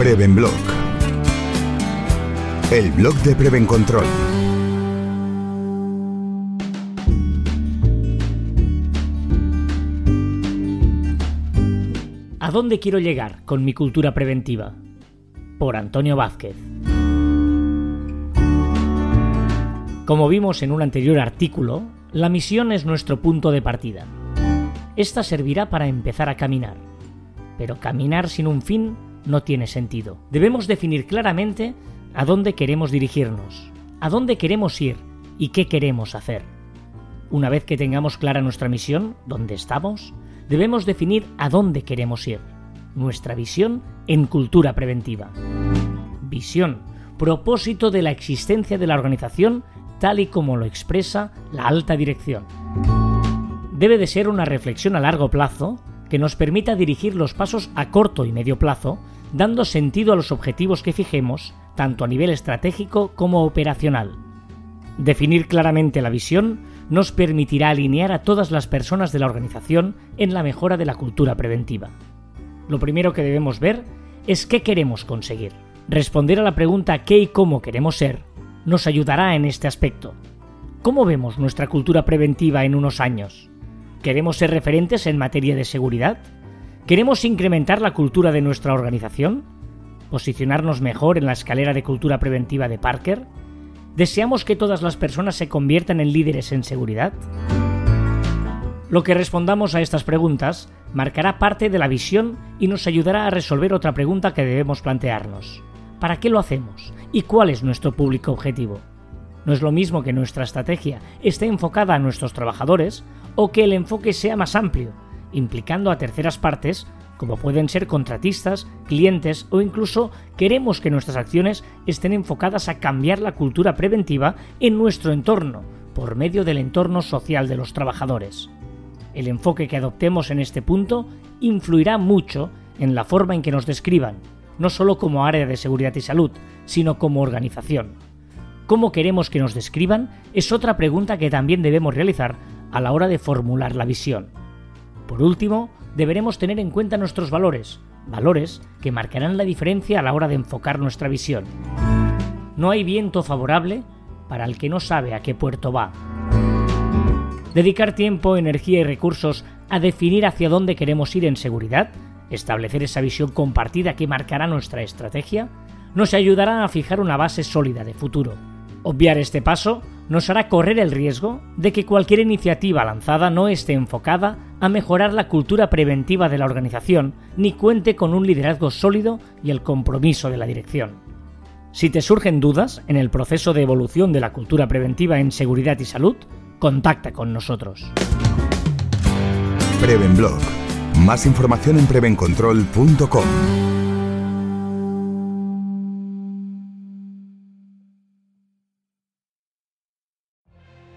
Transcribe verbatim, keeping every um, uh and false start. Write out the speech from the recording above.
PrevenBlog, el blog de PrevenControl. ¿A dónde quiero llegar con mi cultura preventiva? Por Antonio Vázquez. Como vimos en un anterior artículo, la misión es nuestro punto de partida. Esta servirá para empezar a caminar, pero caminar sin un fin no tiene sentido. Debemos definir claramente a dónde queremos dirigirnos, a dónde queremos ir y qué queremos hacer. Una vez que tengamos clara nuestra misión, dónde estamos, debemos definir a dónde queremos ir. Nuestra visión en cultura preventiva. Visión, propósito de la existencia de la organización tal y como lo expresa la alta dirección. Debe de ser una reflexión a largo plazo que nos permita dirigir los pasos a corto y medio plazo, dando sentido a los objetivos que fijemos, tanto a nivel estratégico como operacional. Definir claramente la visión nos permitirá alinear a todas las personas de la organización en la mejora de la cultura preventiva. Lo primero que debemos ver es qué queremos conseguir. Responder a la pregunta qué y cómo queremos ser nos ayudará en este aspecto. ¿Cómo vemos nuestra cultura preventiva en unos años? ¿Queremos ser referentes en materia de seguridad? ¿Queremos incrementar la cultura de nuestra organización? ¿Posicionarnos mejor en la escalera de cultura preventiva de Parker? ¿Deseamos que todas las personas se conviertan en líderes en seguridad? Lo que respondamos a estas preguntas marcará parte de la visión y nos ayudará a resolver otra pregunta que debemos plantearnos. ¿Para qué lo hacemos? ¿Y cuál es nuestro público objetivo? No es lo mismo que nuestra estrategia esté enfocada a nuestros trabajadores o que el enfoque sea más amplio, implicando a terceras partes, como pueden ser contratistas, clientes o incluso queremos que nuestras acciones estén enfocadas a cambiar la cultura preventiva en nuestro entorno, por medio del entorno social de los trabajadores. El enfoque que adoptemos en este punto influirá mucho en la forma en que nos describan, no solo como área de seguridad y salud, sino como organización. ¿Cómo queremos que nos describan? Es otra pregunta que también debemos realizar a la hora de formular la visión. Por último, deberemos tener en cuenta nuestros valores, valores que marcarán la diferencia a la hora de enfocar nuestra visión. No hay viento favorable para el que no sabe a qué puerto va. Dedicar tiempo, energía y recursos a definir hacia dónde queremos ir en seguridad, establecer esa visión compartida que marcará nuestra estrategia, nos ayudará a fijar una base sólida de futuro. Obviar este paso nos hará correr el riesgo de que cualquier iniciativa lanzada no esté enfocada a mejorar la cultura preventiva de la organización ni cuente con un liderazgo sólido y el compromiso de la dirección. Si te surgen dudas en el proceso de evolución de la cultura preventiva en seguridad y salud, contacta con nosotros. PrevenBlog. Más información en prevencontrol punto com.